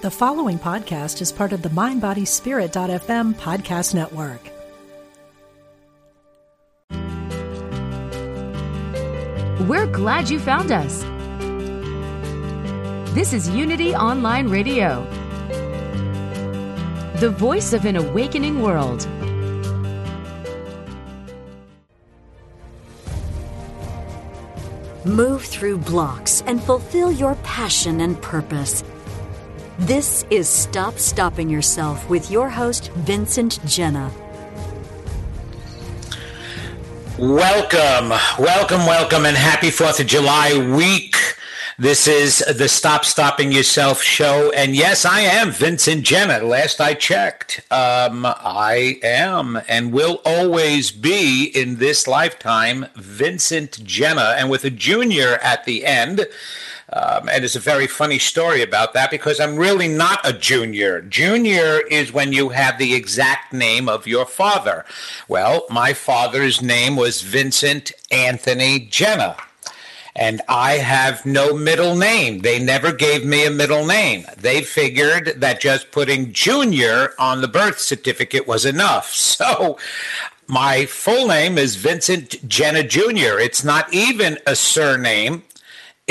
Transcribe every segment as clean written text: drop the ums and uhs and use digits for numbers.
The following podcast is part of the MindBodySpirit.fm podcast network. We're glad you found us. This is Unity Online Radio, the voice of an awakening world. Move through blocks and fulfill your passion and purpose. This is Stop Stopping Yourself with your host, Vincent Genna. Welcome, and happy 4th of July week. This is the Stop Stopping Yourself show, and yes, I am Vincent Genna. Last I checked, I am and will always be in this lifetime Vincent Genna, and with a junior at the end. And it's a very funny story about that because I'm really not a junior. Junior is when you have the exact name of your father. Well, my father's name was Vincent Anthony Genna, and I have no middle name. They never gave me a middle name. They figured that just putting junior on the birth certificate was enough. So my full name is Vincent Genna Jr. It's not even a surname.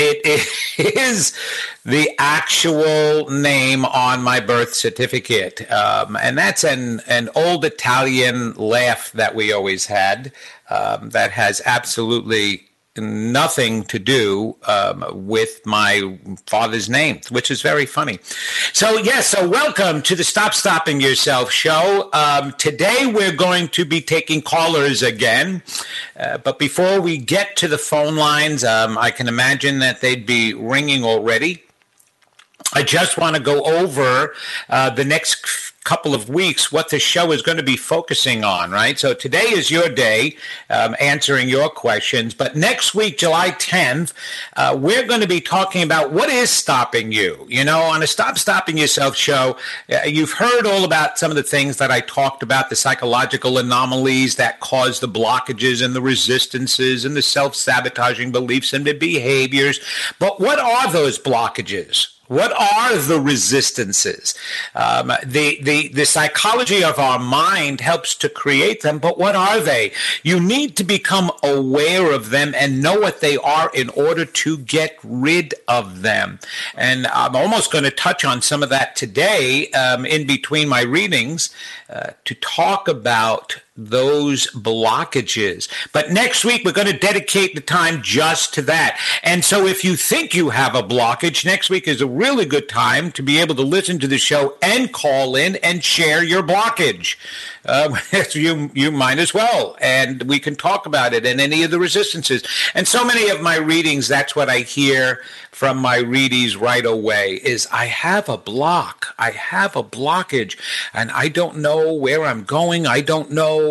It is the actual name on my birth certificate, and that's an old Italian laugh that we always had that has absolutely nothing to do with my father's name, which is very funny. So, yes, so welcome to the Stop Stopping Yourself show. Today we're going to be taking callers again, but before we get to the phone lines, I can imagine that they'd be ringing already. I just want to go over the next couple of weeks what the show is going to be focusing on, right? So today is your day, answering your questions. But next week, July 10th, we're going to be talking about what is stopping you. You know, on a Stop Stopping Yourself show, you've heard all about some of the things that I talked about, the psychological anomalies that cause the blockages and the resistances and the self-sabotaging beliefs and the behaviors. But what are those blockages? What are the resistances? The psychology of our mind helps to create them, but what are they? You need to become aware of them and know what they are in order to get rid of them. And I'm almost going to touch on some of that today in between my readings to talk about those blockages. But next week, we're going to dedicate the time just to that. And so if you think you have a blockage, next week is a really good time to be able to listen to the show and call in and share your blockage. You might as well. And we can talk about it and any of the resistances. And so many of my readings, that's what I hear from my readies right away, is I have a block. I have a blockage. And I don't know where I'm going. I don't know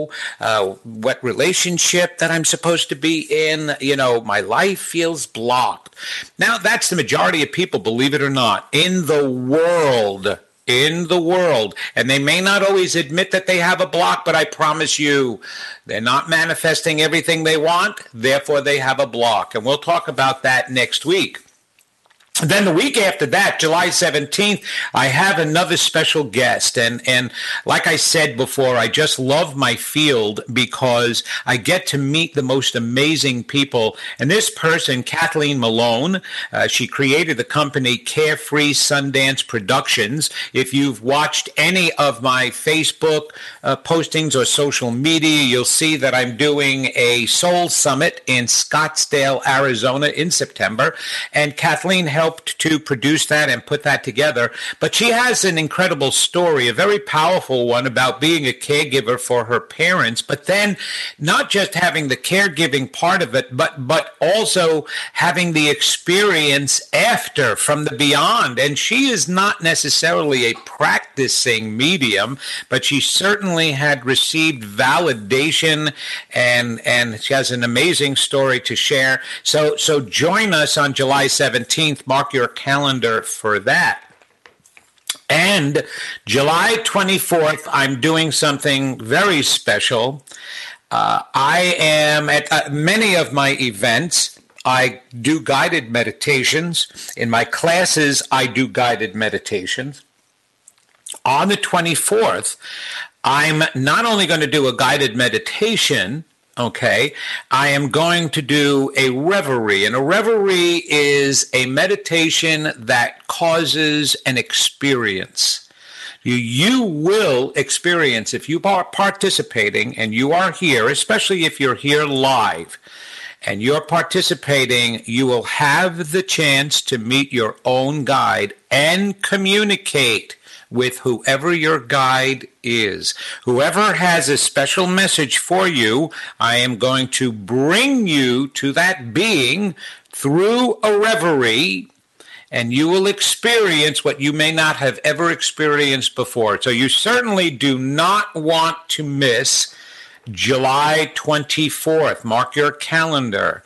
what relationship that I'm supposed to be in. You know, my life feels blocked. Now, that's the majority of people, believe it or not, in the world. And they may not always admit that they have a block, but I promise you, they're not manifesting everything they want. Therefore, they have a block. And we'll talk about that next week. Then the week after that, July 17th, I have another special guest. And like I said before, I just love my field because I get to meet the most amazing people. And this person, Kathleen Malone, she created the company Carefree Sundance Productions. If you've watched any of my Facebook postings or social media, you'll see that I'm doing a Soul Summit in Scottsdale, Arizona in September. And Kathleen helped to produce that and put that together. But she has an incredible story, a very powerful one about being a caregiver for her parents, but then not just having the caregiving part of it, but also having the experience after from the beyond. And she is not necessarily a practicing medium, but she certainly had received validation, and she has an amazing story to share. So join us on July 17th. Mark your calendar for that. And July 24th, I'm doing something very special. I am at many of my events. I do guided meditations. In my classes, I do guided meditations. on the 24th, I'm not only going to do a guided meditation, okay, I am going to do a reverie. And a reverie is a meditation that causes an experience. You will experience, if you are participating and you are here, especially if you're here live and you're participating, you will have the chance to meet your own guide and communicate with whoever your guide is. Whoever has a special message for you, I am going to bring you to that being through a reverie, and you will experience what you may not have ever experienced before. So you certainly do not want to miss July 24th. Mark your calendar.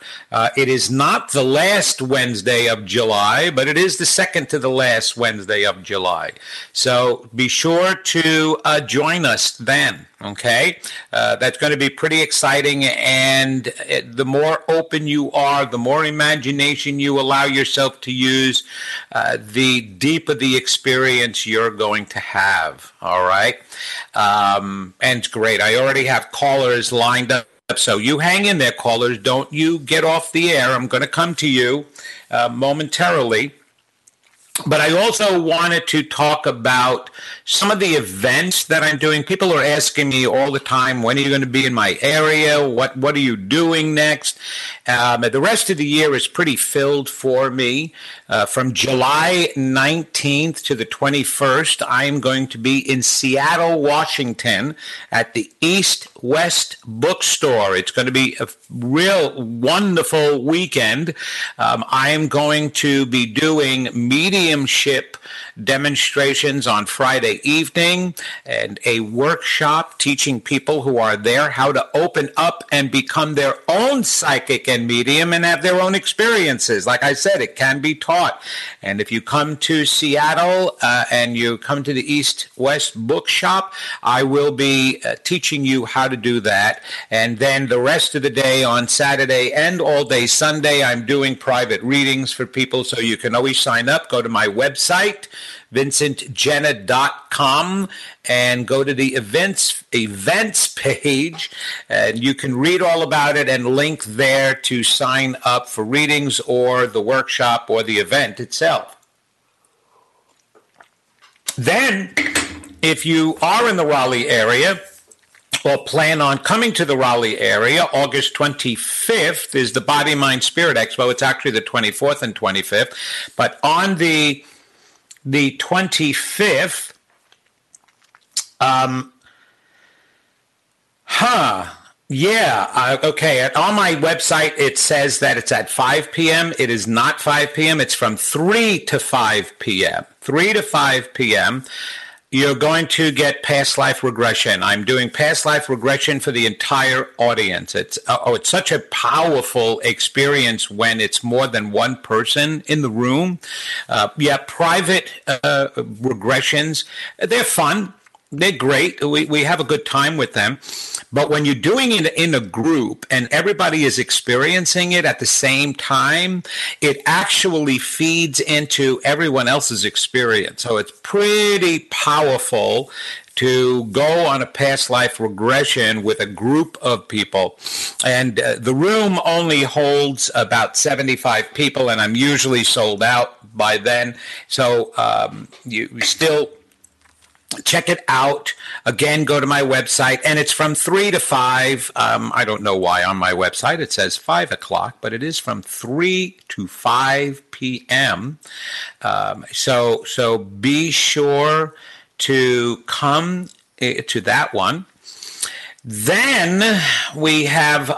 It is not the last Wednesday of July, but it is the second to the last Wednesday of July. So be sure to join us then, okay? That's going to be pretty exciting, and the more open you are, the more imagination you allow yourself to use, the deeper the experience you're going to have, all right? And it's great. I already have callers lined up, so you hang in there, callers. Don't you get off the air. I'm going to come to you momentarily. But I also wanted to talk about some of the events that I'm doing. People are asking me all the time, when are you going to be in my area? What are you doing next? The rest of the year is pretty filled for me. From July 19th to the 21st, I am going to be in Seattle, Washington at the East West Bookstore. It's going to be a real wonderful weekend. I am going to be doing mediumship demonstrations on Friday evening and a workshop teaching people who are there how to open up and become their own psychic and medium and have their own experiences. Like I said, it can be taught. And if you come to Seattle and you come to the East West Bookshop, I will be teaching you how to do that. And then the rest of the day on Saturday and all day Sunday, I'm doing private readings for people, so you can always sign up. Go to my website, vincentgenna.com, and go to the events page, and you can read all about it and link there to sign up for readings or the workshop or the event itself. Then, if you are in the Raleigh area, or plan on coming to the Raleigh area, August 25th is the Body, Mind, Spirit Expo. It's actually the 24th and 25th. But on the 25th, on my website, it says that it's at 5 p.m. It is not 5 p.m. It's from 3 to 5 p.m. 3 to 5 p.m., you're going to get past life regression. I'm doing past life regression for the entire audience. It's such a powerful experience when it's more than one person in the room. Private regressions, they're fun. They're great. We have a good time with them. But when you're doing it in a group and everybody is experiencing it at the same time, it actually feeds into everyone else's experience. So it's pretty powerful to go on a past life regression with a group of people. And the room only holds about 75 people, and I'm usually sold out by then. So you still... check it out. Again, go to my website, and it's from 3 to 5. I don't know why on my website it says 5 o'clock, but it is from 3 to 5 p.m. So be sure to come to that one. Then we have,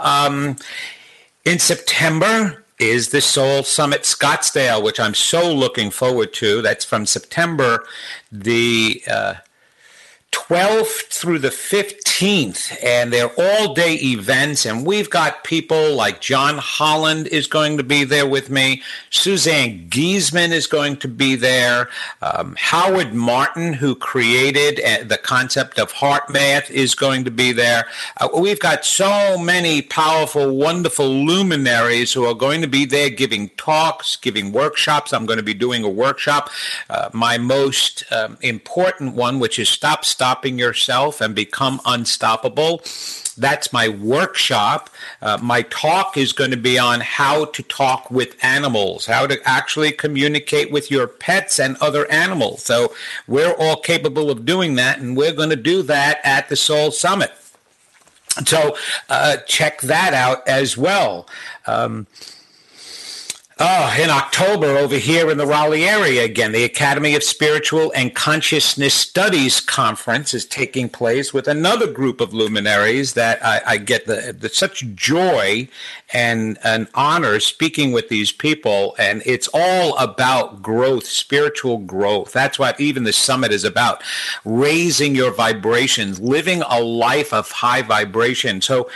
in September, is the Soul Summit Scottsdale, which I'm so looking forward to. That's from September the 12th through the 15th, and they're all-day events, and we've got people like John Holland is going to be there with me, Suzanne Giesemann is going to be there, Howard Martin, who created the concept of HeartMath, is going to be there. We've got so many powerful, wonderful luminaries who are going to be there giving talks, giving workshops. I'm going to be doing a workshop, my most important one, which is Stopping Yourself and Become Unstoppable. That's my workshop. My talk is going to be on how to talk with animals, how to actually communicate with your pets and other animals. So we're all capable of doing that, and we're going to do that at the Soul Summit. So check that out as well. In October, over here in the Raleigh area again, the Academy of Spiritual and Consciousness Studies Conference is taking place with another group of luminaries that I get the such joy and an honor speaking with these people. And it's all about growth, spiritual growth. That's what even the summit is about, raising your vibrations, living a life of high vibration. So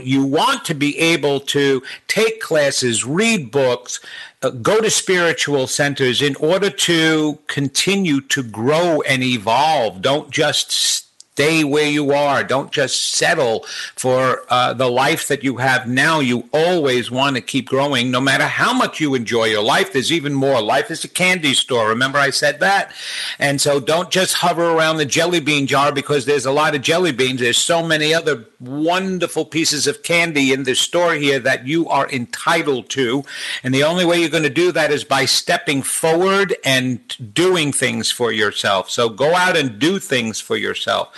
you want to be able to take classes, read books, go to spiritual centers in order to continue to grow and evolve. Don't just stay where you are. Don't just settle for the life that you have now. You always want to keep growing, no matter how much you enjoy your life. There's even more. Life is a candy store. Remember I said that? And so don't just hover around the jelly bean jar, because there's a lot of jelly beans. There's so many other wonderful pieces of candy in this store here that you are entitled to. And the only way you're going to do that is by stepping forward and doing things for yourself. So go out and do things for yourself.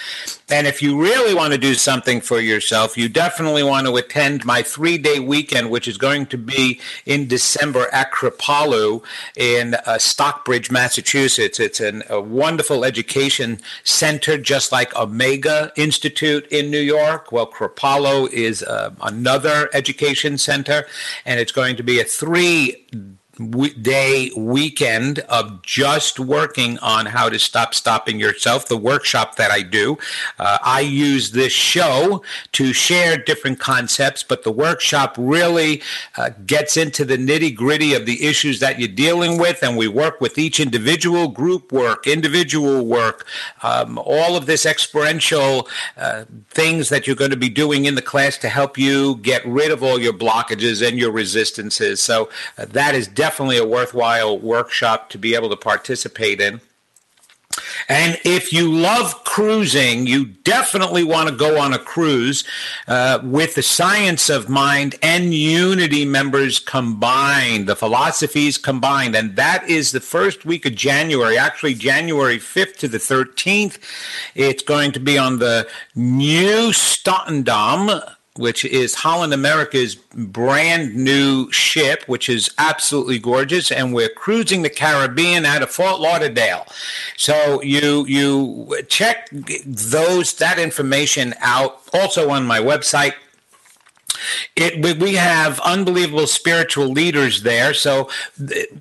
And if you really want to do something for yourself, you definitely want to attend my 3-day weekend, which is going to be in December at Kripalu in Stockbridge, Massachusetts. It's a wonderful education center, just like Omega Institute in New York. Well, Kripalu is another education center, and it's going to be a 3-day weekend of just working on how to stop stopping yourself, the workshop that I do. I use this show to share different concepts, but the workshop really gets into the nitty-gritty of the issues that you're dealing with, and we work with each individual, group work, individual work, all of this experiential things that you're going to be doing in the class to help you get rid of all your blockages and your resistances. So that is definitely a worthwhile workshop to be able to participate in. And if you love cruising, you definitely want to go on a cruise with the Science of Mind and Unity members combined, the philosophies combined. And that is the first week of January, actually January 5th to the 13th. It's going to be on the new Statendam, which is Holland America's brand new ship, which is absolutely gorgeous, and we're cruising the Caribbean out of Fort Lauderdale. So you check that information out also on my website. We have unbelievable spiritual leaders there, so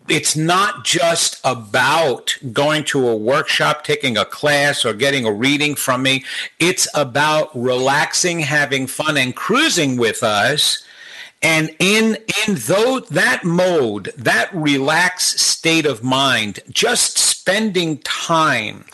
it's not just about going to a workshop, taking a class, or getting a reading from me. It's about relaxing, having fun, and cruising with us. And in that mode, that relaxed state of mind, just spending time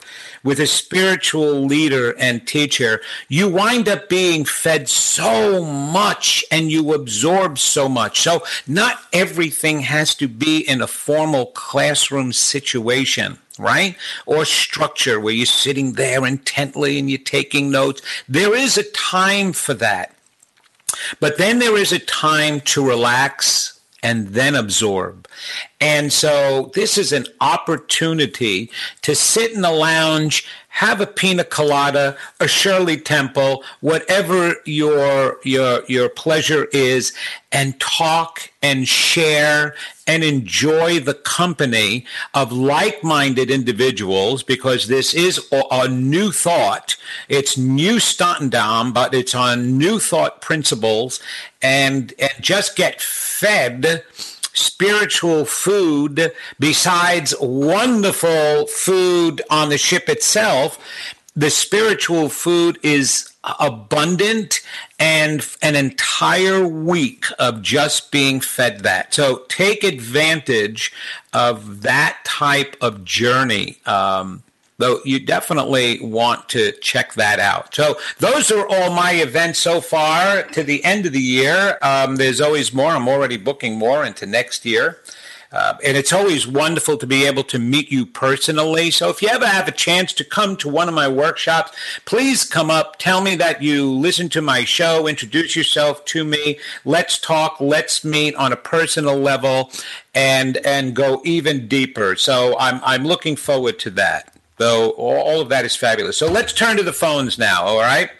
with a spiritual leader and teacher, you wind up being fed so much and you absorb so much. So not everything has to be in a formal classroom situation, right? Or structure where you're sitting there intently and you're taking notes. There is a time for that. But then there is a time to relax and then absorb. And so this is an opportunity to sit in the lounge, have a pina colada, a Shirley Temple, whatever your pleasure is, and talk and share and enjoy the company of like-minded individuals, because this is a new thought. It's new Statendam, but it's on new thought principles, and just get fed spiritual food besides wonderful food on the ship itself. the spiritual food is abundant and an entire week of just being fed that. So take advantage of that type of journey. Though you definitely want to check that out. So those are all my events so far to the end of the year. There's always more. I'm already booking more into next year. And it's always wonderful to be able to meet you personally. So if you ever have a chance to come to one of my workshops, please come up, tell me that you listen to my show, introduce yourself to me. Let's talk, let's meet on a personal level and go even deeper. So I'm looking forward to that. Though all of that is fabulous. So let's turn to the phones now, all right?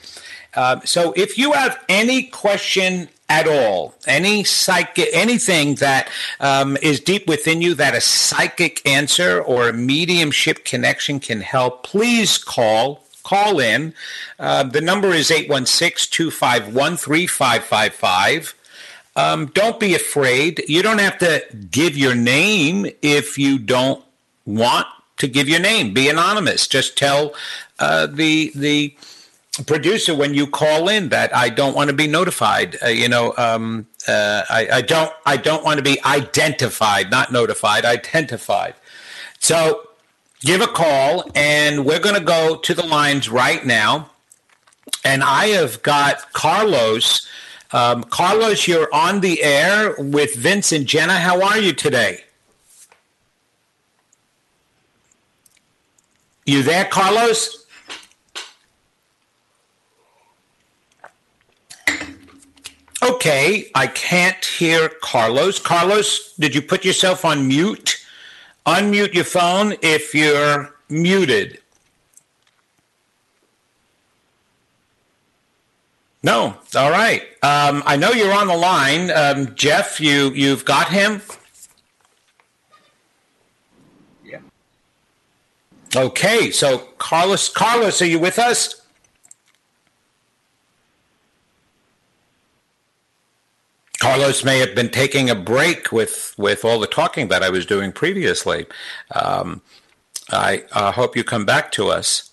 So if you have any question at all, any psychic, anything that is deep within you that a psychic answer or a mediumship connection can help, please call in. The number is 816-251-3555. Don't be afraid. You don't have to give your name if you don't want to give your name. Be anonymous. Just tell the producer when you call in that I don't want to be notified. I don't want to be identified, not notified, identified. So give a call, and we're going to go to the lines right now. And I have got Carlos. Carlos, you're on the air with Vincent Genna. How are you today? You there, Carlos? Okay, I can't hear Carlos. Carlos, did you put yourself on mute? Unmute your phone if you're muted. No, all right. I know you're on the line. Jeff, you've got him? Okay, so Carlos, are you with us? Carlos may have been taking a break with all the talking that I was doing previously. I hope you come back to us.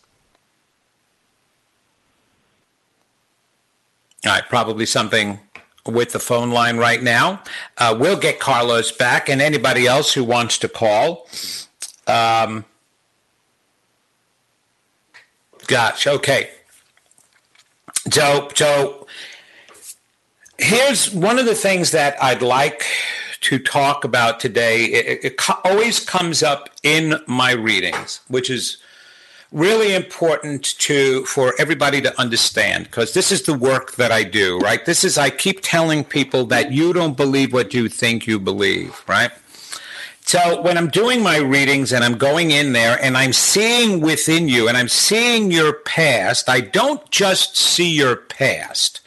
All right, probably something with the phone line right now. We'll get Carlos back and anybody else who wants to call. Gotcha. Okay. So here's one of the things that I'd like to talk about today. It always comes up in my readings, which is really important for everybody to understand, because this is the work that I do, right? I keep telling people that you don't believe what you think you believe, right? So when I'm doing my readings and I'm going in there and I'm seeing within you and I'm seeing your past, I don't just see your past.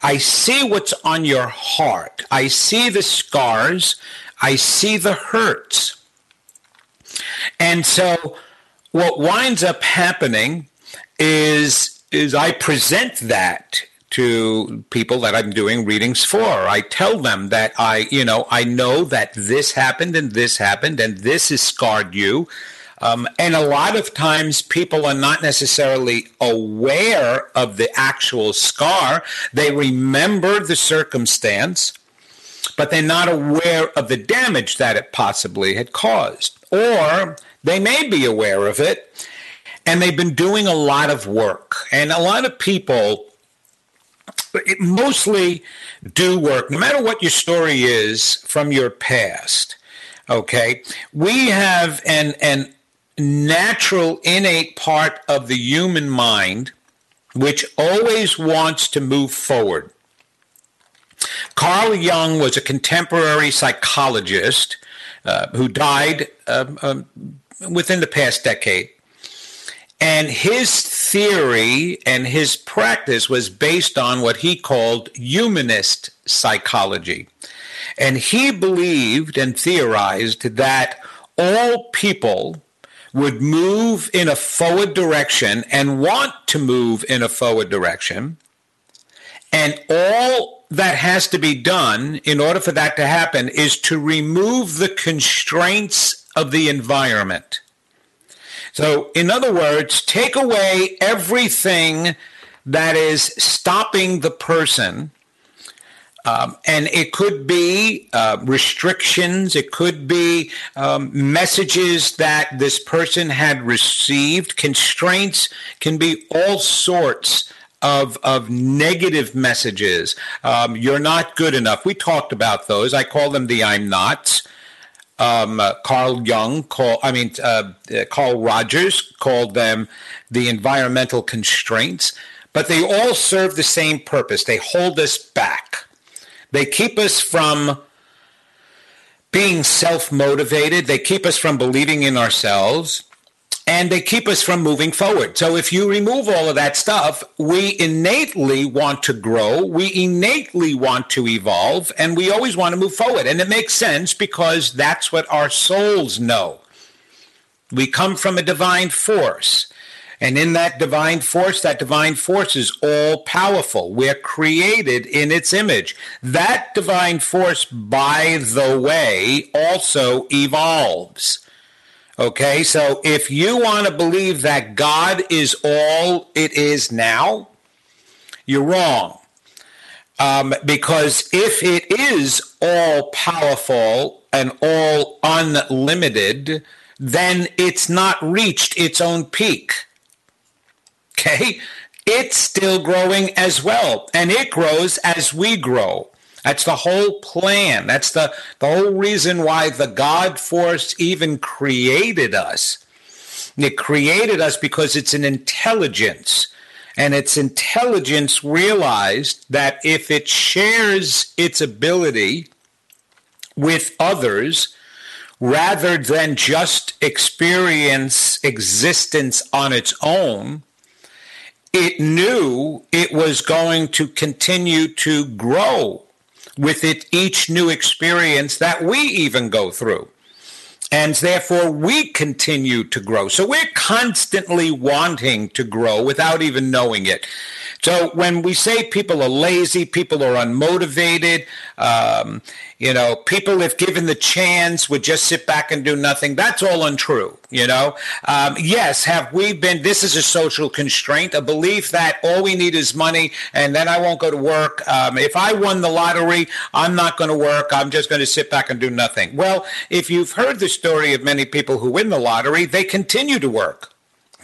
I see what's on your heart. I see the scars. I see the hurts. And so what winds up happening is I present that to people that I'm doing readings for. I tell them that I know that this happened and this has scarred you. And a lot of times people are not necessarily aware of the actual scar. They remember the circumstance, but they're not aware of the damage that it possibly had caused. Or they may be aware of it, and they've been doing a lot of work. And a lot of people mostly do work, no matter what your story is from your past, okay? We have an natural, innate part of the human mind which always wants to move forward. Carl Jung was a contemporary psychologist who died within the past decade. And his theory and his practice was based on what he called humanist psychology. And he believed and theorized that all people would move in a forward direction and want to move in a forward direction. And all that has to be done in order for that to happen is to remove the constraints of the environment. So, in other words, take away everything that is stopping the person. And it could be restrictions. It could be messages that this person had received. Constraints can be all sorts of negative messages. You're not good enough. We talked about those. I call them the I'm nots. Carl Jung, Carl Rogers called them the environmental constraints. But they all serve the same purpose. They hold us back. They keep us from being self-motivated. They keep us from believing in ourselves, and they keep us from moving forward. So if you remove all of that stuff, we innately want to grow. We innately want to evolve, and we always want to move forward. And it makes sense because that's what our souls know. We come from a divine force. And in that divine force is all-powerful. We're created in its image. That divine force, by the way, also evolves. Okay, so if you want to believe that God is all it is now, you're wrong. Because if it is all-powerful and all-unlimited, then it's not reached its own peak. Okay, it's still growing as well, and it grows as we grow. That's the whole plan. That's the whole reason why the God force even created us. It created us because it's an intelligence, and its intelligence realized that if it shares its ability with others, rather than just experience existence on its own, it knew it was going to continue to grow with it each new experience that we even go through. And therefore, we continue to grow. So we're constantly wanting to grow without even knowing it. So when we say people are lazy, people are unmotivated, people, if given the chance, would just sit back and do nothing, that's all untrue, Yes, this is a social constraint, a belief that all we need is money, and then I won't go to work. If I won the lottery, I'm not going to work. I'm just going to sit back and do nothing. Well, if you've heard the story of many people who win the lottery, they continue to work.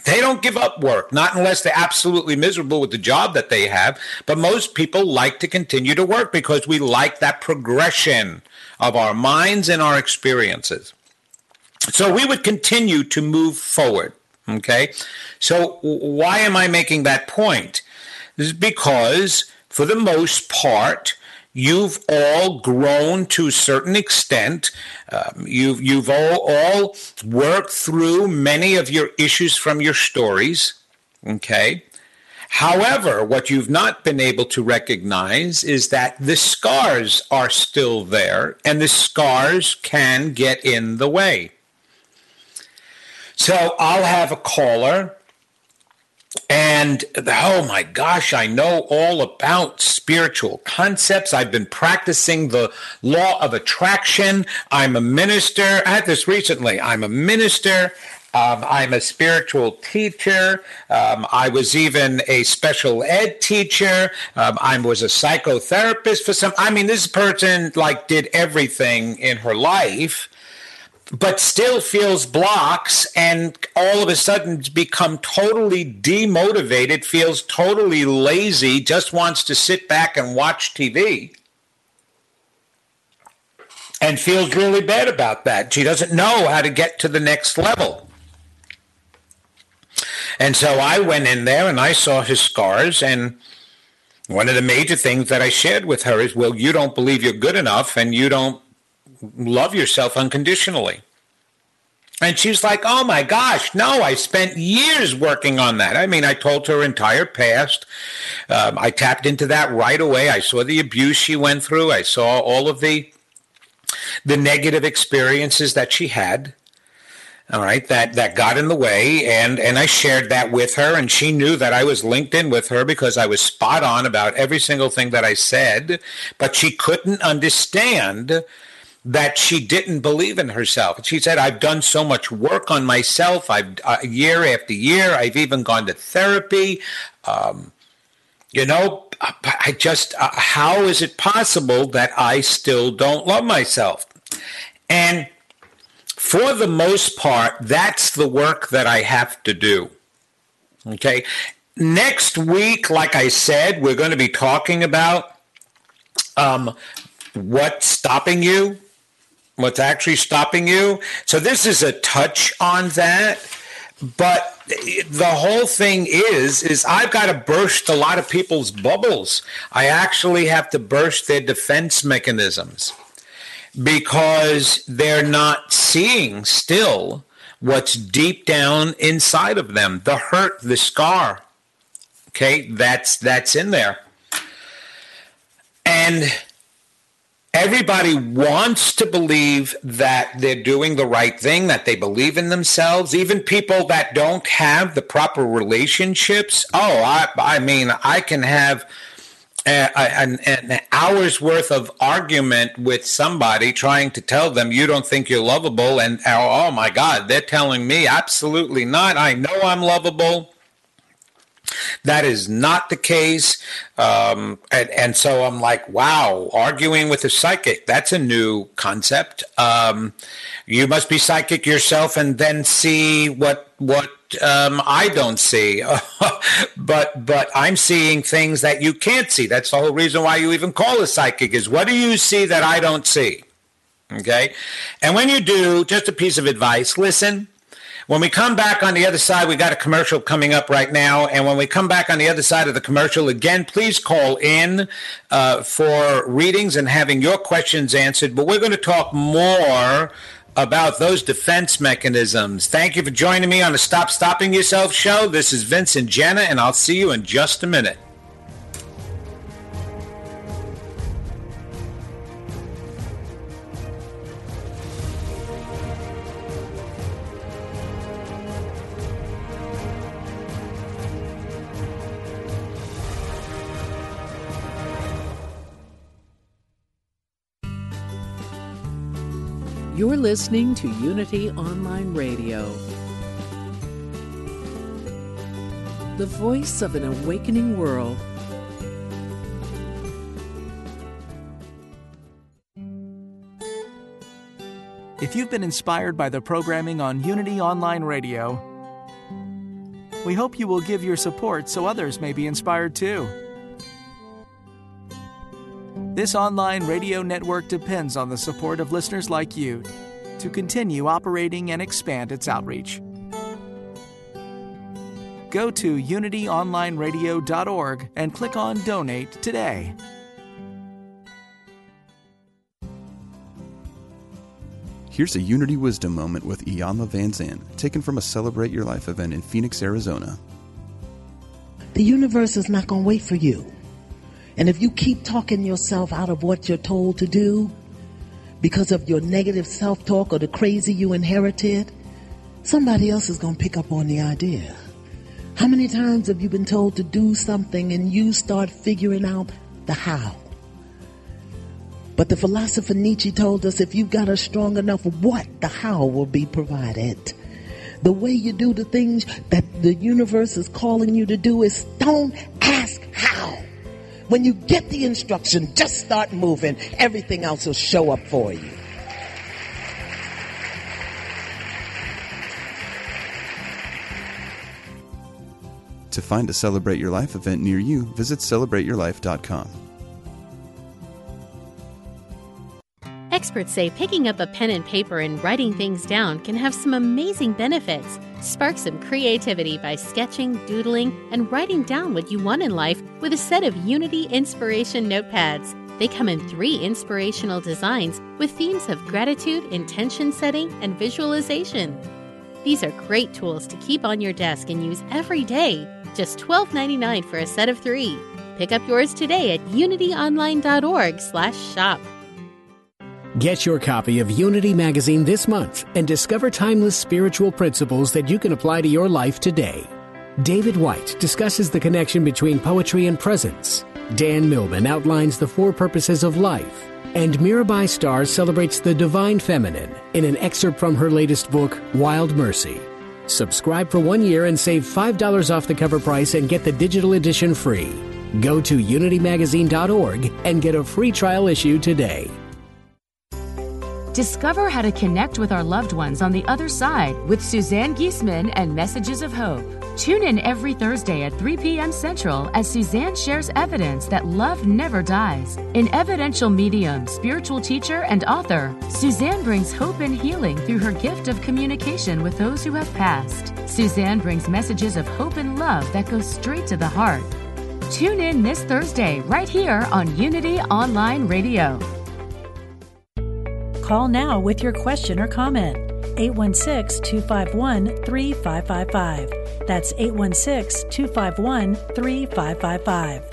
They don't give up work, not unless they're absolutely miserable with the job that they have. But most people like to continue to work because we like that progression of our minds and our experiences. So we would continue to move forward, okay? So why am I making that point? This is because, for the most part, you've all grown to a certain extent. You've all worked through many of your issues from your stories, okay? However, what you've not been able to recognize is that the scars are still there, and the scars can get in the way. So I'll have a caller. And, oh my gosh, I know all about spiritual concepts. I've been practicing the law of attraction. I'm a minister. I had this recently. I'm a minister. I'm a spiritual teacher. I was even a special ed teacher. I was a psychotherapist for some. I mean, this person did everything in her life, but still feels blocks, and all of a sudden become totally demotivated, feels totally lazy, just wants to sit back and watch TV, and feels really bad about that. She doesn't know how to get to the next level. And so I went in there and I saw his scars, and one of the major things that I shared with her is, well, you don't believe you're good enough, and you don't love yourself unconditionally. And she's like, oh my gosh, no, I spent years working on that. I mean, I told her entire past. I tapped into that right away. I saw the abuse she went through. I saw all of the negative experiences that she had. All right, that got in the way, and I shared that with her, and she knew that I was linked in with her because I was spot on about every single thing that I said, but she couldn't understand that she didn't believe in herself. She said, I've done so much work on myself. Year after year, I've even gone to therapy. How is it possible that I still don't love myself? And for the most part, that's the work that I have to do. Okay. Next week, like I said, we're going to be talking about what's stopping you, what's actually stopping you. So this is a touch on that. But the whole thing is I've got to burst a lot of people's bubbles. I actually have to burst their defense mechanisms because they're not seeing still what's deep down inside of them, the hurt, the scar. Okay, that's in there. And everybody wants to believe that they're doing the right thing, that they believe in themselves. Even people that don't have the proper relationships. Oh, I can have an hour's worth of argument with somebody trying to tell them you don't think you're lovable. And oh, my God, they're telling me absolutely not. I know I'm lovable. That is not the case. And so I'm like, wow, arguing with a psychic. That's a new concept. You must be psychic yourself and then see what I don't see. But I'm seeing things that you can't see. That's the whole reason why you even call a psychic is what do you see that I don't see? Okay. And when you do, just a piece of advice, listen. When we come back on the other side, we got a commercial coming up right now. And when we come back on the other side of the commercial, again, please call in for readings and having your questions answered. But we're going to talk more about those defense mechanisms. Thank you for joining me on the Stop Stopping Yourself show. This is Vincent Genna, and I'll see you in just a minute. You're listening to Unity Online Radio, the voice of an awakening world. If you've been inspired by the programming on Unity Online Radio, we hope you will give your support so others may be inspired too. This online radio network depends on the support of listeners like you to continue operating and expand its outreach. Go to unityonlineradio.org and click on Donate today. Here's a Unity Wisdom moment with Iyanla Van Zandt, taken from a Celebrate Your Life event in Phoenix, Arizona. The universe is not going to wait for you. And if you keep talking yourself out of what you're told to do because of your negative self-talk or the crazy you inherited, somebody else is going to pick up on the idea. How many times have you been told to do something and you start figuring out the how? But the philosopher Nietzsche told us if you've got a strong enough what, the how will be provided. The way you do the things that the universe is calling you to do is don't ask how. When you get the instruction, just start moving. Everything else will show up for you. To find a Celebrate Your Life event near you, visit CelebrateYourLife.com. Experts say picking up a pen and paper and writing things down can have some amazing benefits. Spark some creativity by sketching, doodling, and writing down what you want in life with a set of Unity Inspiration Notepads. They come in 3 inspirational designs with themes of gratitude, intention setting, and visualization. These are great tools to keep on your desk and use every day. Just $12.99 for a set of 3. Pick up yours today at unityonline.org/shop. Get your copy of Unity Magazine this month and discover timeless spiritual principles that you can apply to your life today. David White discusses the connection between poetry and presence, Dan Millman outlines the four purposes of life, and Mirabai Starr celebrates the divine feminine in an excerpt from her latest book, Wild Mercy. Subscribe for 1 year and save $5 off the cover price and get the digital edition free. Go to unitymagazine.org and get a free trial issue today. Discover how to connect with our loved ones on the other side with Suzanne Giesemann and Messages of Hope. Tune in every Thursday at 3 p.m. Central as Suzanne shares evidence that love never dies. An evidential medium, spiritual teacher, and author, Suzanne brings hope and healing through her gift of communication with those who have passed. Suzanne brings messages of hope and love that go straight to the heart. Tune in this Thursday right here on Unity Online Radio. Call now with your question or comment. 816-251-3555. That's 816-251-3555.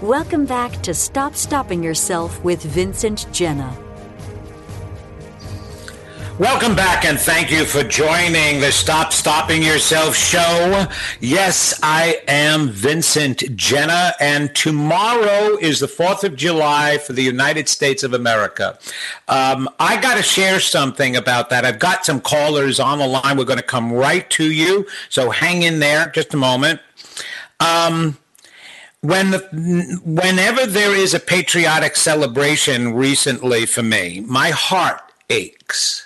Welcome back to Stop Stopping Yourself with Vincent Genna. Welcome back, and thank you for joining the Stop Stopping Yourself show. Yes, I am Vincent Genna, and tomorrow is the 4th of July for the United States of America. I got to share something about that. I've got some callers on the line. We're going to come right to you, so hang in there just a moment. Whenever there is a patriotic celebration recently for me, my heart aches.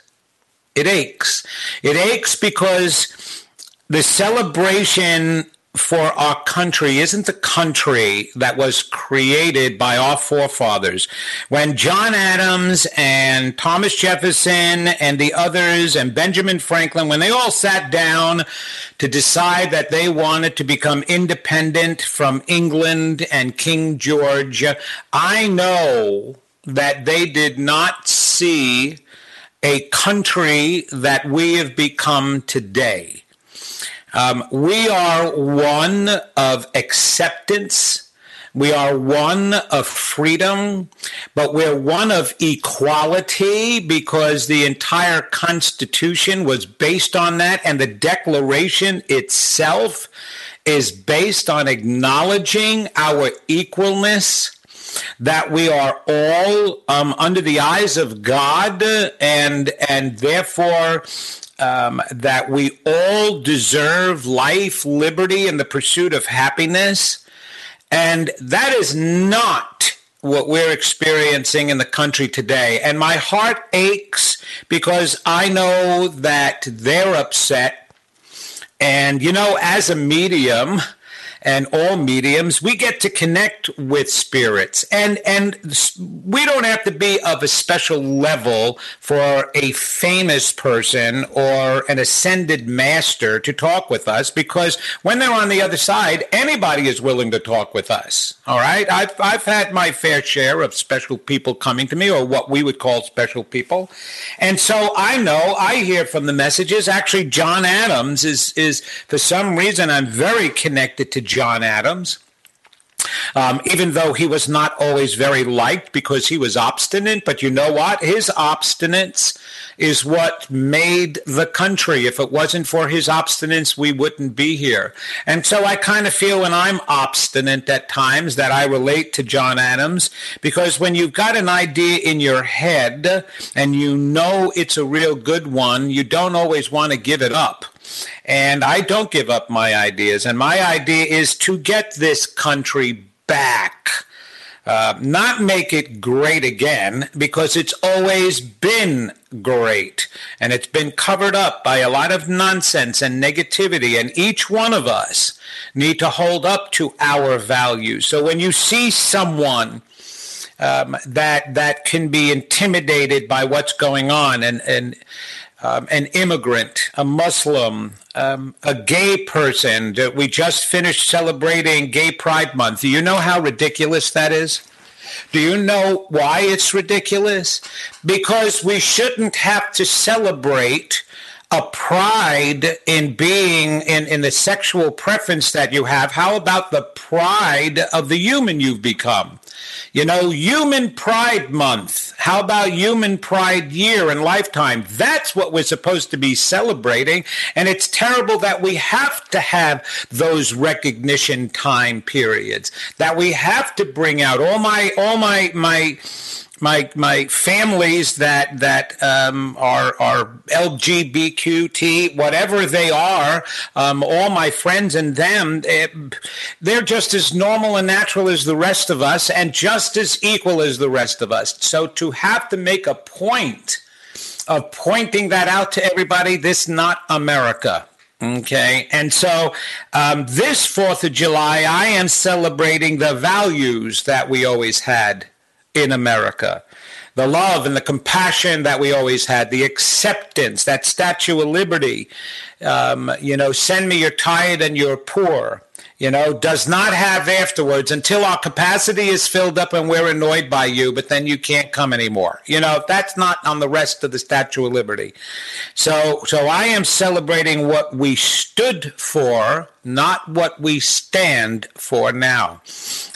It aches. It aches because the celebration for our country isn't the country that was created by our forefathers. When John Adams and Thomas Jefferson and the others and Benjamin Franklin, when they all sat down to decide that they wanted to become independent from England and King George, I know that they did not see a country that we have become today. We are one of acceptance. We are one of freedom, but we're one of equality because the entire Constitution was based on that, and the Declaration itself is based on acknowledging our equalness, that we are all under the eyes of God, and therefore that we all deserve life, liberty, and the pursuit of happiness. And that is not what we're experiencing in the country today. And my heart aches because I know that they're upset. And, you know, as a medium, and all mediums, we get to connect with spirits. And we don't have to be of a special level for a famous person or an ascended master to talk with us, because when they're on the other side, anybody is willing to talk with us, all right? I've had my fair share of special people coming to me, or what we would call special people. And so I know, I hear from the messages. Actually, John Adams is for some reason, I'm very connected to John Adams, even though he was not always very liked because he was obstinate. But you know what? His obstinance is what made the country. If it wasn't for his obstinance, we wouldn't be here. And so I kind of feel when I'm obstinate at times that I relate to John Adams, because when you've got an idea in your head and you know it's a real good one, you don't always want to give it up. And I don't give up my ideas. And my idea is to get this country back, not make it great again, because it's always been great. And it's been covered up by a lot of nonsense and negativity. And each one of us need to hold up to our values. So when you see someone that can be intimidated by what's going on, and an immigrant, a Muslim, a gay person. We just finished celebrating Gay Pride Month. Do you know how ridiculous that is? Do you know why it's ridiculous? Because we shouldn't have to celebrate a pride in being in the sexual preference that you have. How about the pride of the human you've become? You know, Human Pride Month. How about Human Pride Year and Lifetime? That's what we're supposed to be celebrating. And it's terrible that we have to have those recognition time periods, that we have to bring out all my families that are LGBTQ, whatever they are, all my friends and them, they're just as normal and natural as the rest of us and just as equal as the rest of us. So to have to make a point of pointing that out to everybody, this not America. Okay, and so this 4th of July, I am celebrating the values that we always had in America, the love and the compassion that we always had, the acceptance, that Statue of Liberty, send me you're tired and you're poor, does not have afterwards until our capacity is filled up and we're annoyed by you, but then you can't come anymore. That's not on the rest of the Statue of Liberty. So I am celebrating what we stood for, not what we stand for now.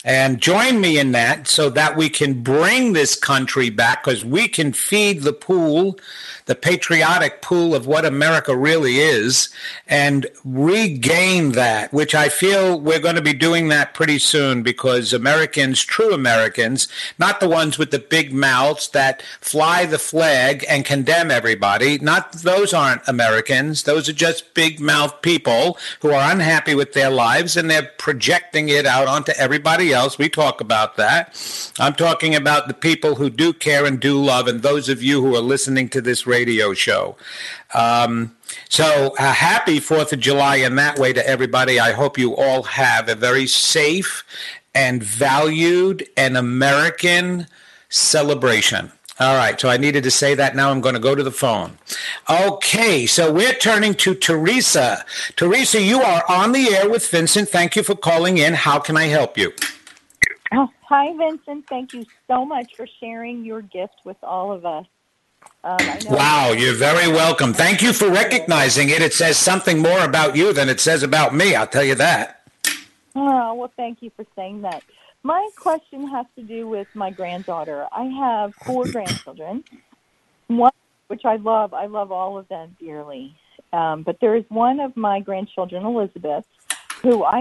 And join me in that so that we can bring this country back, because we can feed the pool, the patriotic pool of what America really is, and regain that, which I feel we're going to be doing that pretty soon, because Americans, true Americans, not the ones with the big mouths that fly the flag and condemn everybody, not those aren't Americans. Those are just big mouth people who are unhappy with their lives, and they're projecting it out onto everybody else. We talk about that. I'm talking about the people who do care and do love, and those of you who are listening to this radio show. So a happy 4th of July in that way to everybody. I hope you all have a very safe and valued and American celebration. All right, so I needed to say that. Now I'm going to go to the phone. Okay, so we're turning to Teresa. Teresa, you are on the air with Vincent. Thank you for calling in. How can I help you? Oh, hi, Vincent. Thank you so much for sharing your gift with all of us. Wow, you're very welcome. Thank you for recognizing it. It says something more about you than it says about me, I'll tell you that. Oh, well, thank you for saying that. My question has to do with my granddaughter. I have 4 grandchildren, one which I love. I love all of them dearly. But there is one of my grandchildren, Elizabeth, who I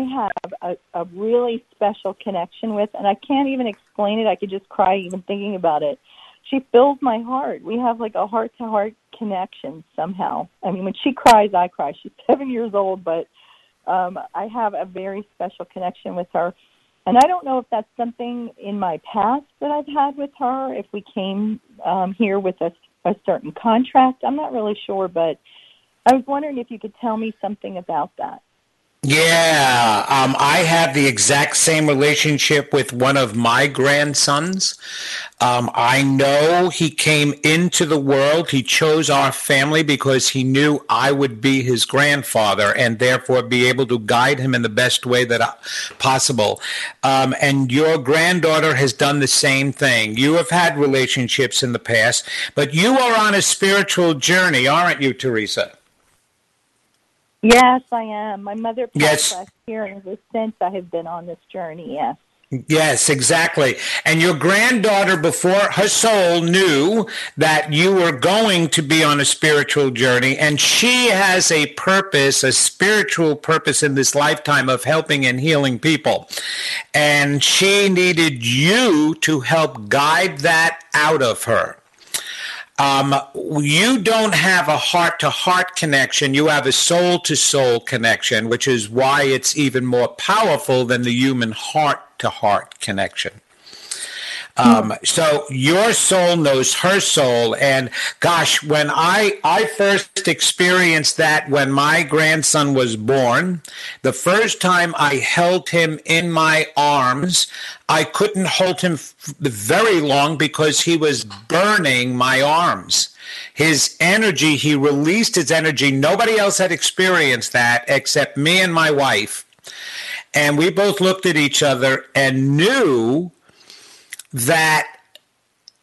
have a really special connection with, and I can't even explain it. I could just cry even thinking about it. She fills my heart. We have like a heart-to-heart connection somehow. I mean, when she cries, I cry. She's 7 years old, but I have a very special connection with her. And I don't know if that's something in my past that I've had with her, if we came here with a certain contract. I'm not really sure, but I was wondering if you could tell me something about that. Yeah, I have the exact same relationship with one of my grandsons. I know he came into the world. He chose our family because he knew I would be his grandfather and therefore be able to guide him in the best way that possible. And your granddaughter has done the same thing. You have had relationships in the past, but you are on a spiritual journey, aren't you, Teresa? Yes, I am. My mother passed last year, and ever since I have been on this journey, yes. Yes, exactly. And your granddaughter, before her soul, knew that you were going to be on a spiritual journey, and she has a purpose, a spiritual purpose in this lifetime of helping and healing people. And she needed you to help guide that out of her. You don't have a heart-to-heart connection. You have a soul-to-soul connection, which is why it's even more powerful than the human heart-to-heart connection. So your soul knows her soul, and gosh, when I first experienced that when my grandson was born, the first time I held him in my arms, I couldn't hold him very long because he was burning my arms. His energy, he released his energy. Nobody else had experienced that except me and my wife. And we both looked at each other and knew that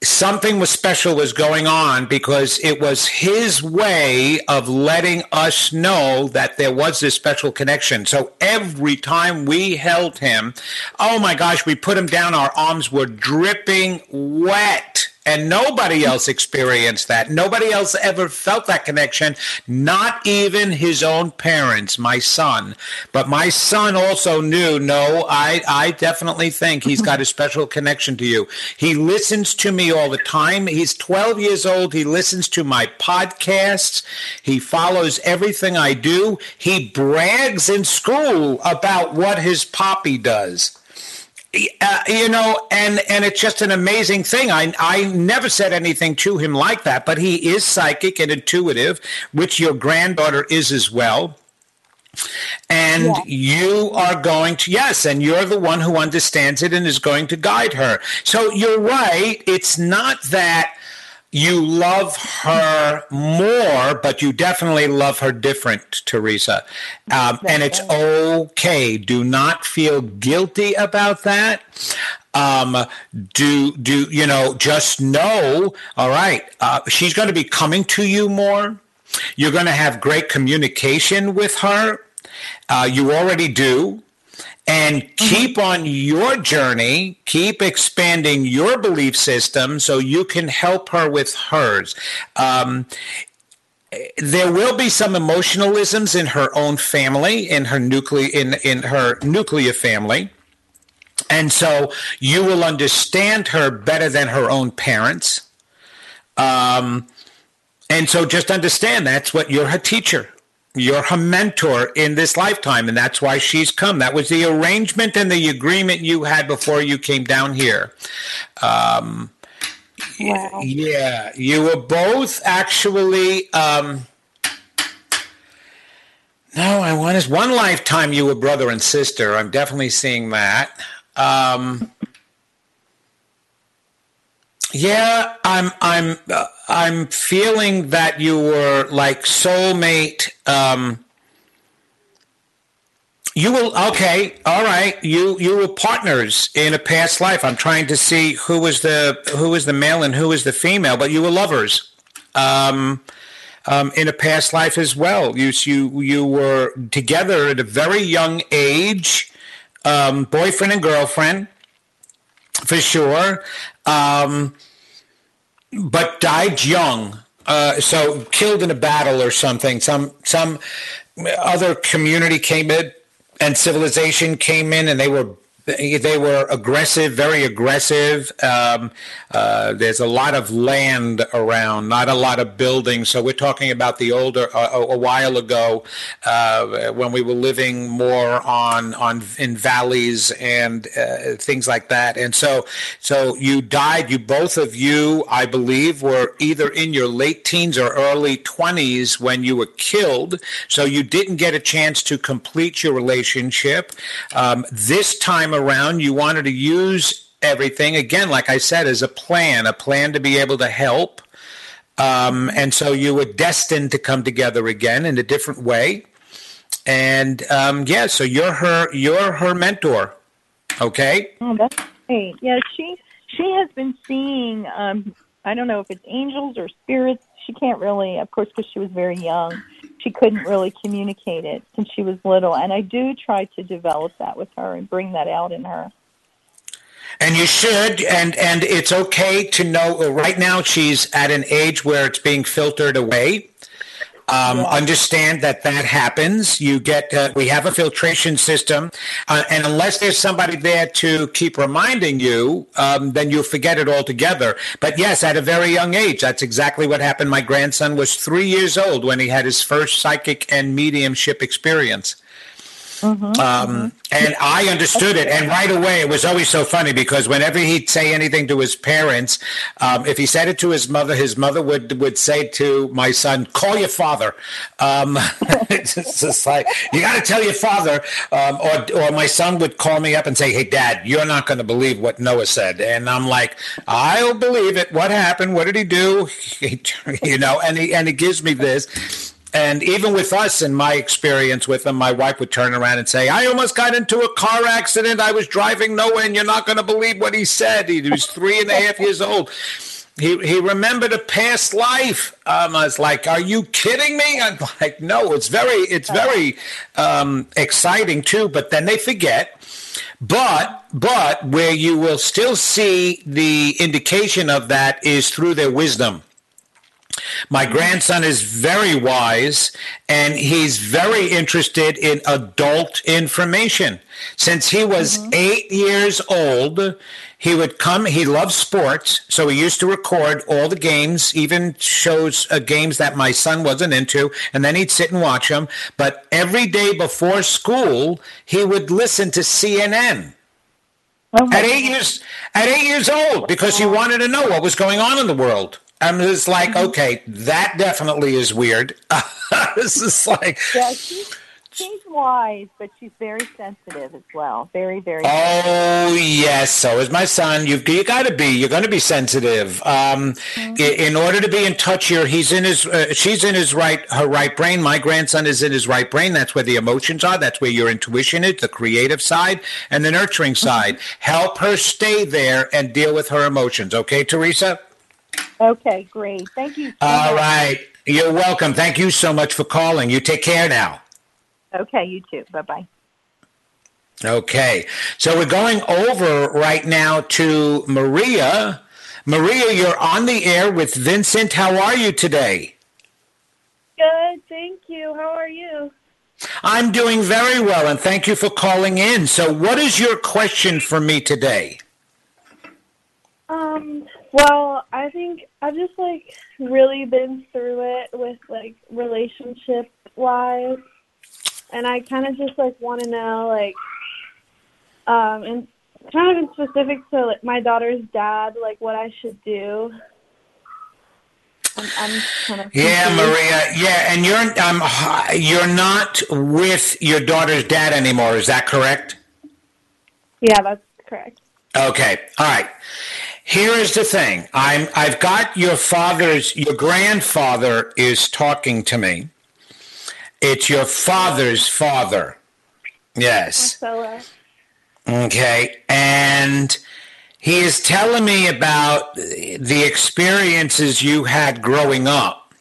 something was special was going on, because it was his way of letting us know that there was this special connection. So every time we held him, oh my gosh, we put him down, our arms were dripping wet. And nobody else experienced that. Nobody else ever felt that connection, not even his own parents, my son. But my son also knew, no, I definitely think he's got a special connection to you. He listens to me all the time. He's 12 years old. He listens to my podcasts. He follows everything I do. He brags in school about what his poppy does. You know, and it's just an amazing thing. I never said anything to him like that, but he is psychic and intuitive, which your granddaughter is as well. And yeah. You are going to, yes, and you're the one who understands it and is going to guide her. So you're right. It's not that you love her more, but you definitely love her different, Teresa. And it's okay. Do not feel guilty about that. Just know, all right, she's going to be coming to you more. You're going to have great communication with her. You already do. And keep on your journey, keep expanding your belief system so you can help her with hers. There will be some emotionalisms in her own family, in her nuclear family. And so you will understand her better than her own parents. And so just understand that's what you're her teacher. You're her mentor in this lifetime, and that's why she's come. That was the arrangement and the agreement you had before you came down here. Wow. Yeah, you were both actually one lifetime you were brother and sister. I'm definitely seeing that. Yeah, I'm feeling that you were like soulmate. You were partners in a past life. I'm trying to see who is the male and who is the female, but you were lovers in a past life as well. You were together at a very young age, boyfriend and girlfriend for sure. But died young, so killed in a battle or something. Some other community came in and civilization came in, and they were aggressive, very aggressive. There's a lot of land around, not a lot of buildings. So we're talking about the older, a while ago, when we were living more in valleys and things like that. And so you died. You both of you, I believe, were either in your late teens or early 20s when you were killed. So you didn't get a chance to complete your relationship. This time around, you wanted to use everything again, like I said, as a plan to be able to help. And so you were destined to come together again in a different way. And so you're her mentor. Okay. Oh, that's great. Yeah, she has been seeing, I don't know if it's angels or spirits. She can't really, of course, because she was very young. She couldn't really communicate it since she was little. And I do try to develop that with her and bring that out in her. And you should, and it's okay to know. Right now she's at an age where it's being filtered away. Understand that happens. You get, we have a filtration system, and unless there's somebody there to keep reminding you, then you'll forget it altogether. But yes, at a very young age, that's exactly what happened. My grandson was 3 years old when he had his first psychic and mediumship experience. Mm-hmm. And I understood it. And right away, it was always so funny because whenever he'd say anything to his parents, if he said it to his mother would say to my son, call your father. It's just like, you got to tell your father. Or my son would call me up and say, hey, Dad, you're not going to believe what Noah said. And I'm like, I'll believe it. What happened? What did he do? and he gives me this. And even with us, in my experience with them, my wife would turn around and say, I almost got into a car accident. I was driving nowhere, and you're not going to believe what he said. He was 3.5 years old. He remembered a past life. I was like, "Are you kidding me?" I'm like, "No, it's very exciting too." But then they forget. But where you will still see the indication of that is through their wisdom. My grandson is very wise, and he's very interested in adult information. Since he was 8 years old, he would come. He loves sports, so he used to record all the games, even shows games that my son wasn't into, and then he'd sit and watch them. But every day before school, he would listen to CNN. At eight years old, because he wanted to know what was going on in the world. I'm just like, okay, that definitely is weird. This is like, yeah, she's wise, but she's very sensitive as well. Very, very. Oh yes, so is my son. You got to be. You're going to be sensitive. In order to be in touch here, she's in his right brain. My grandson is in his right brain. That's where the emotions are. That's where your intuition is, the creative side and the nurturing side. Help her stay there and deal with her emotions. Okay, Teresa. Okay, great. Thank you. All right. You're welcome. Thank you so much for calling. You take care now. Okay, you too. Bye-bye. Okay. So we're going over right now to Maria. Maria, you're on the air with Vincent. How are you today? Good. Thank you. How are you? I'm doing very well, and thank you for calling in. So what is your question for me today? Well, I think I've just, like, really been through it with, like, relationship-wise, and I kind of just, like, want to know, like, and kind of in specifics to, like, my daughter's dad, like, what I should do. I'm kind of Maria, yeah, and you're not with your daughter's dad anymore, is that correct? Yeah, that's correct. Okay, all right. Here is the thing. I've got your grandfather is talking to me. It's your father's father. Yes. Okay. And he is telling me about the experiences you had growing up.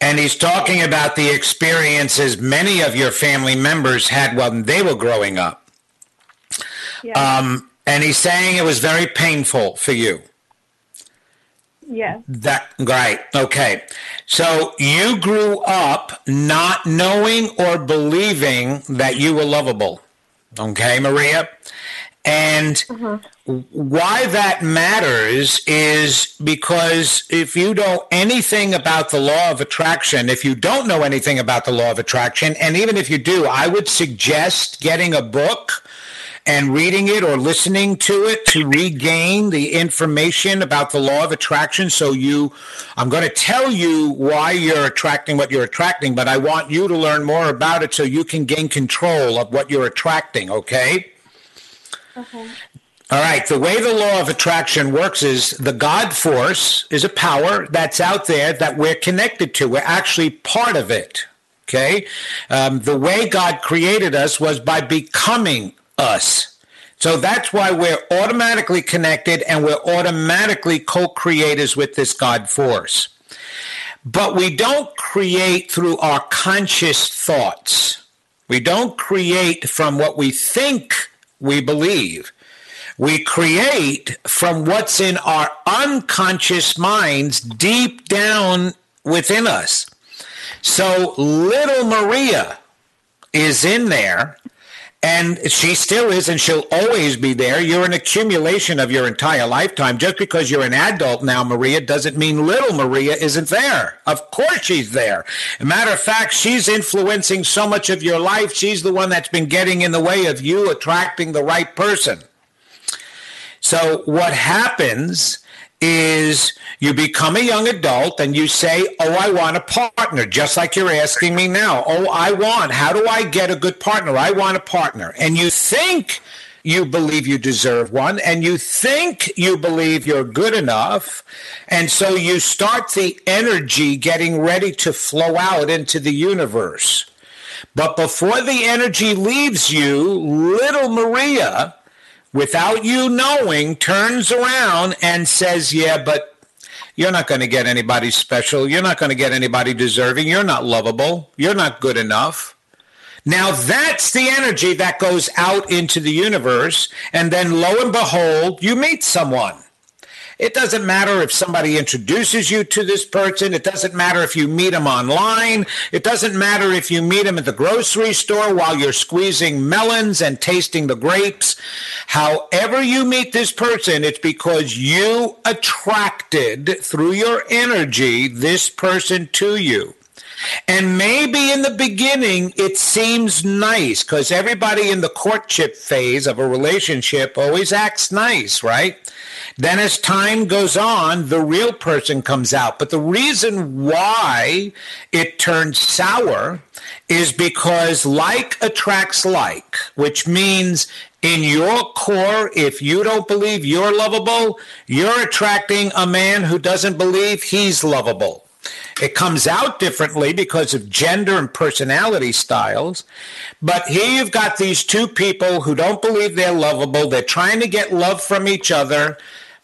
And he's talking about the experiences many of your family members had when they were growing up. Yeah. And he's saying it was very painful for you. Yeah. Right. Okay. So you grew up not knowing or believing that you were lovable. Okay, Maria? And why that matters is because if you know anything about the law of attraction, if you don't know anything about the law of attraction, and even if you do, I would suggest getting a book and reading it or listening to it to regain the information about the law of attraction. So I'm going to tell you why you're attracting what you're attracting, but I want you to learn more about it so you can gain control of what you're attracting, okay? Okay. All right, the way the law of attraction works is the God force is a power that's out there that we're connected to. We're actually part of it, okay? The way God created us was by becoming us. So that's why we're automatically connected and we're automatically co-creators with this God force. But we don't create through our conscious thoughts. We don't create from what we think we believe. We create from what's in our unconscious minds deep down within us. So little Maria is in there. And she still is, and she'll always be there. You're an accumulation of your entire lifetime. Just because you're an adult now, Maria, doesn't mean little Maria isn't there. Of course she's there. As a matter of fact, she's influencing so much of your life. She's the one that's been getting in the way of you attracting the right person. So what happens is you become a young adult and you say, oh, I want a partner, just like you're asking me now. Oh, how do I get a good partner? I want a partner. And you think you believe you deserve one, and you think you believe you're good enough, and so you start the energy getting ready to flow out into the universe. But before the energy leaves you, little Maria without you knowing, turns around and says, yeah, but you're not going to get anybody special. You're not going to get anybody deserving. You're not lovable. You're not good enough. Now, that's the energy that goes out into the universe. And then lo and behold, you meet someone. It doesn't matter if somebody introduces you to this person. It doesn't matter if you meet them online. It doesn't matter if you meet them at the grocery store while you're squeezing melons and tasting the grapes. However you meet this person, it's because you attracted through your energy this person to you. And maybe in the beginning, it seems nice because everybody in the courtship phase of a relationship always acts nice, right? Then as time goes on, the real person comes out. But the reason why it turns sour is because like attracts like, which means in your core, if you don't believe you're lovable, you're attracting a man who doesn't believe he's lovable. It comes out differently because of gender and personality styles. But here you've got these two people who don't believe they're lovable. They're trying to get love from each other,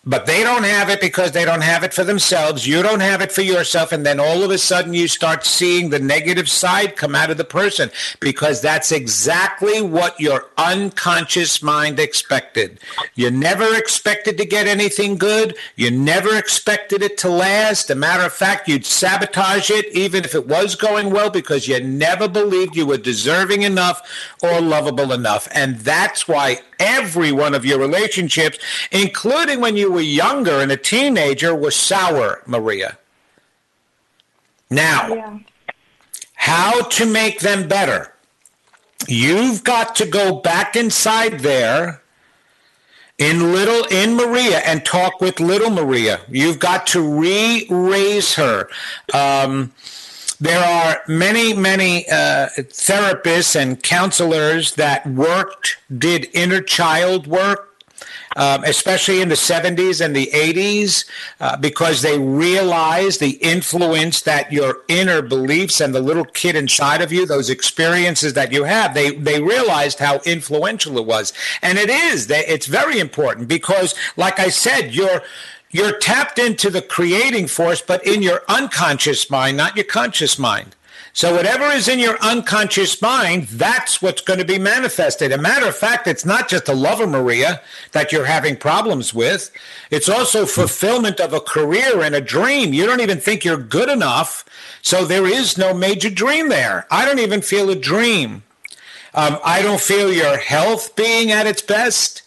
but they don't have it because they don't have it for themselves. You don't have it for yourself. And then all of a sudden you start seeing the negative side come out of the person because that's exactly what your unconscious mind expected. You never expected to get anything good. You never expected it to last. As a matter of fact, you'd sabotage it even if it was going well because you never believed you were deserving enough or lovable enough. And that's why every one of your relationships, including when you were younger and a teenager, was sour, Maria. Now, how to make them better? You've got to go back inside there in Maria and talk with little Maria. You've got to re-raise her. There are many therapists and counselors that did inner child work, especially in the 70s and the 80s, because they realized the influence that your inner beliefs and the little kid inside of you, those experiences that you have, they realized how influential it was. And it is. It's very important because, like I said, you're tapped into the creating force, but in your unconscious mind, not your conscious mind. So whatever is in your unconscious mind, that's what's going to be manifested. As a matter of fact, it's not just a lover, Maria, that you're having problems with. It's also fulfillment of a career and a dream. You don't even think you're good enough, so there is no major dream there. I don't even feel a dream. I don't feel your health being at its best.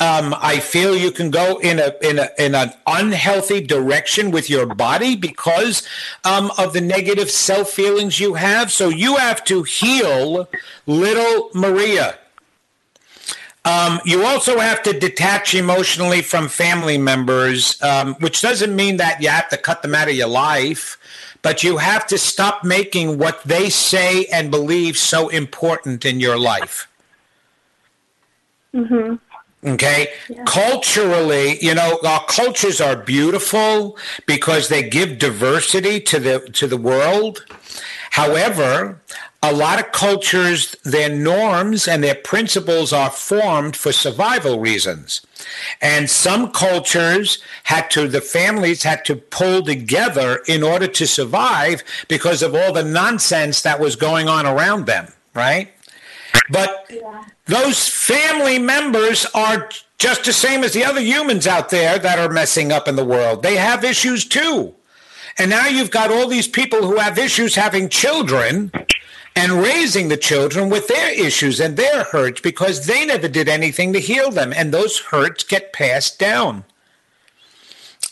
I feel you can go in an unhealthy direction with your body because of the negative self feelings you have. So you have to heal little Maria. You also have to detach emotionally from family members, which doesn't mean that you have to cut them out of your life, but you have to stop making what they say and believe so important in your life. Mm-hmm. Okay. Yeah. Culturally, our cultures are beautiful because they give diversity to the world. However, a lot of cultures, their norms and their principles are formed for survival reasons. And some cultures the families had to pull together in order to survive because of all the nonsense that was going on around them, right? But those family members are just the same as the other humans out there that are messing up in the world. They have issues too. And now you've got all these people who have issues having children and raising the children with their issues and their hurts because they never did anything to heal them. And those hurts get passed down.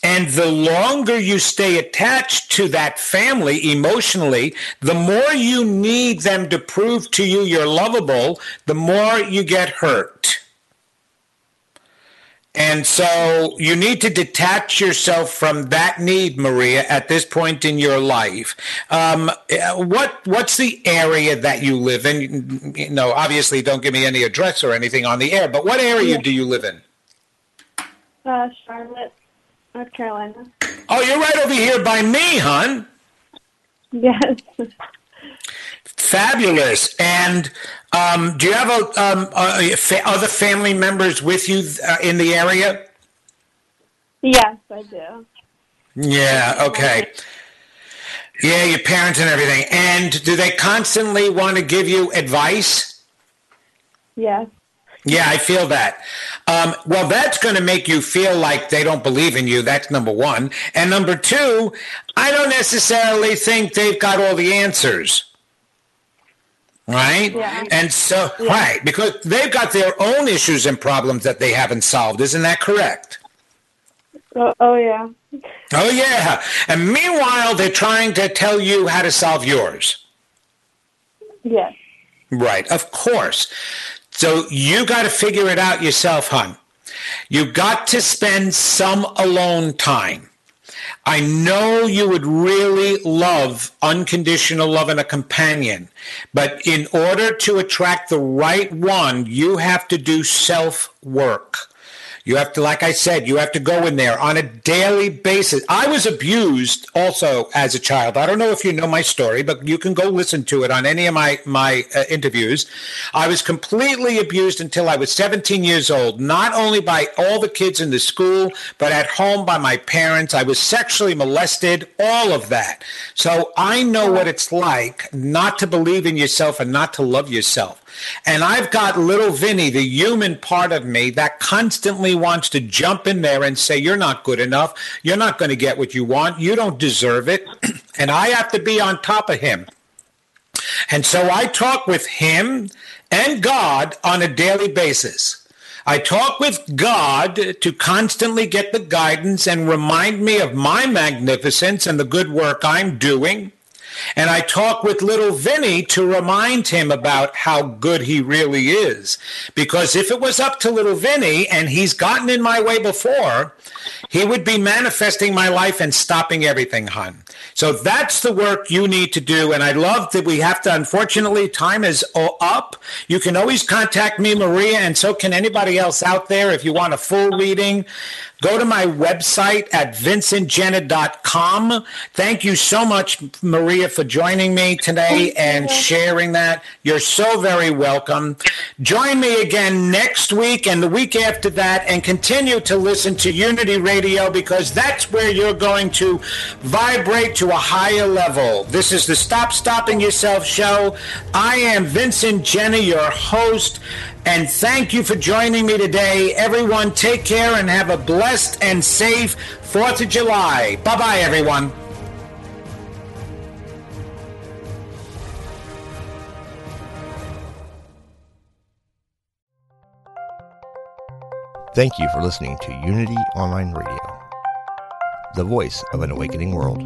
And the longer you stay attached to that family emotionally, the more you need them to prove to you you're lovable, the more you get hurt. And so you need to detach yourself from that need, Maria, at this point in your life. What's the area that you live in? Obviously don't give me any address or anything on the air, but what area do you live in? Charlotte, North Carolina. Oh, you're right over here by me, hon. Yes. Fabulous. And do you have other family members with you in the area? Yes, I do. Yeah, okay. Yeah, your parents and everything. And do they constantly want to give you advice? Yes. Yeah, I feel that. Well, that's going to make you feel like they don't believe in you. That's number one. And number two, I don't necessarily think they've got all the answers. Right? Yeah. And so, yeah. Right, because they've got their own issues and problems that they haven't solved. Isn't that correct? Oh, yeah. Oh, yeah. And meanwhile, they're trying to tell you how to solve yours. Yes. Yeah. Right, of course. So you got to figure it out yourself, hon. You got to spend some alone time. I know you would really love unconditional love and a companion, but in order to attract the right one, you have to do self-work. You have to, like I said, you have to go in there on a daily basis. I was abused also as a child. I don't know if you know my story, but you can go listen to it on any of my interviews. I was completely abused until I was 17 years old, not only by all the kids in the school, but at home by my parents. I was sexually molested, all of that. So I know what it's like not to believe in yourself and not to love yourself. And I've got little Vinny, the human part of me, that constantly wants to jump in there and say, you're not good enough. You're not going to get what you want. You don't deserve it. And I have to be on top of him. And so I talk with him and God on a daily basis. I talk with God to constantly get the guidance and remind me of my magnificence and the good work I'm doing. And I talk with little Vinny to remind him about how good he really is. Because if it was up to little Vinny, and he's gotten in my way before, he would be manifesting my life and stopping everything, hon. So that's the work you need to do. And I love that we have to, unfortunately, time is up. You can always contact me, Maria, and so can anybody else out there if you want a full reading. Go to my website at vincentgenna.com. Thank you so much, Maria, for joining me today and sharing that. You're so very welcome. Join me again next week and the week after that, and continue to listen to Unity Radio, because that's where you're going to vibrate to a higher level. This is the Stop Stopping Yourself show. I am Vincent Genna, your host. And thank you for joining me today. Everyone, take care and have a blessed and safe 4th of July. Bye-bye, everyone. Thank you for listening to Unity Online Radio, the voice of an awakening world.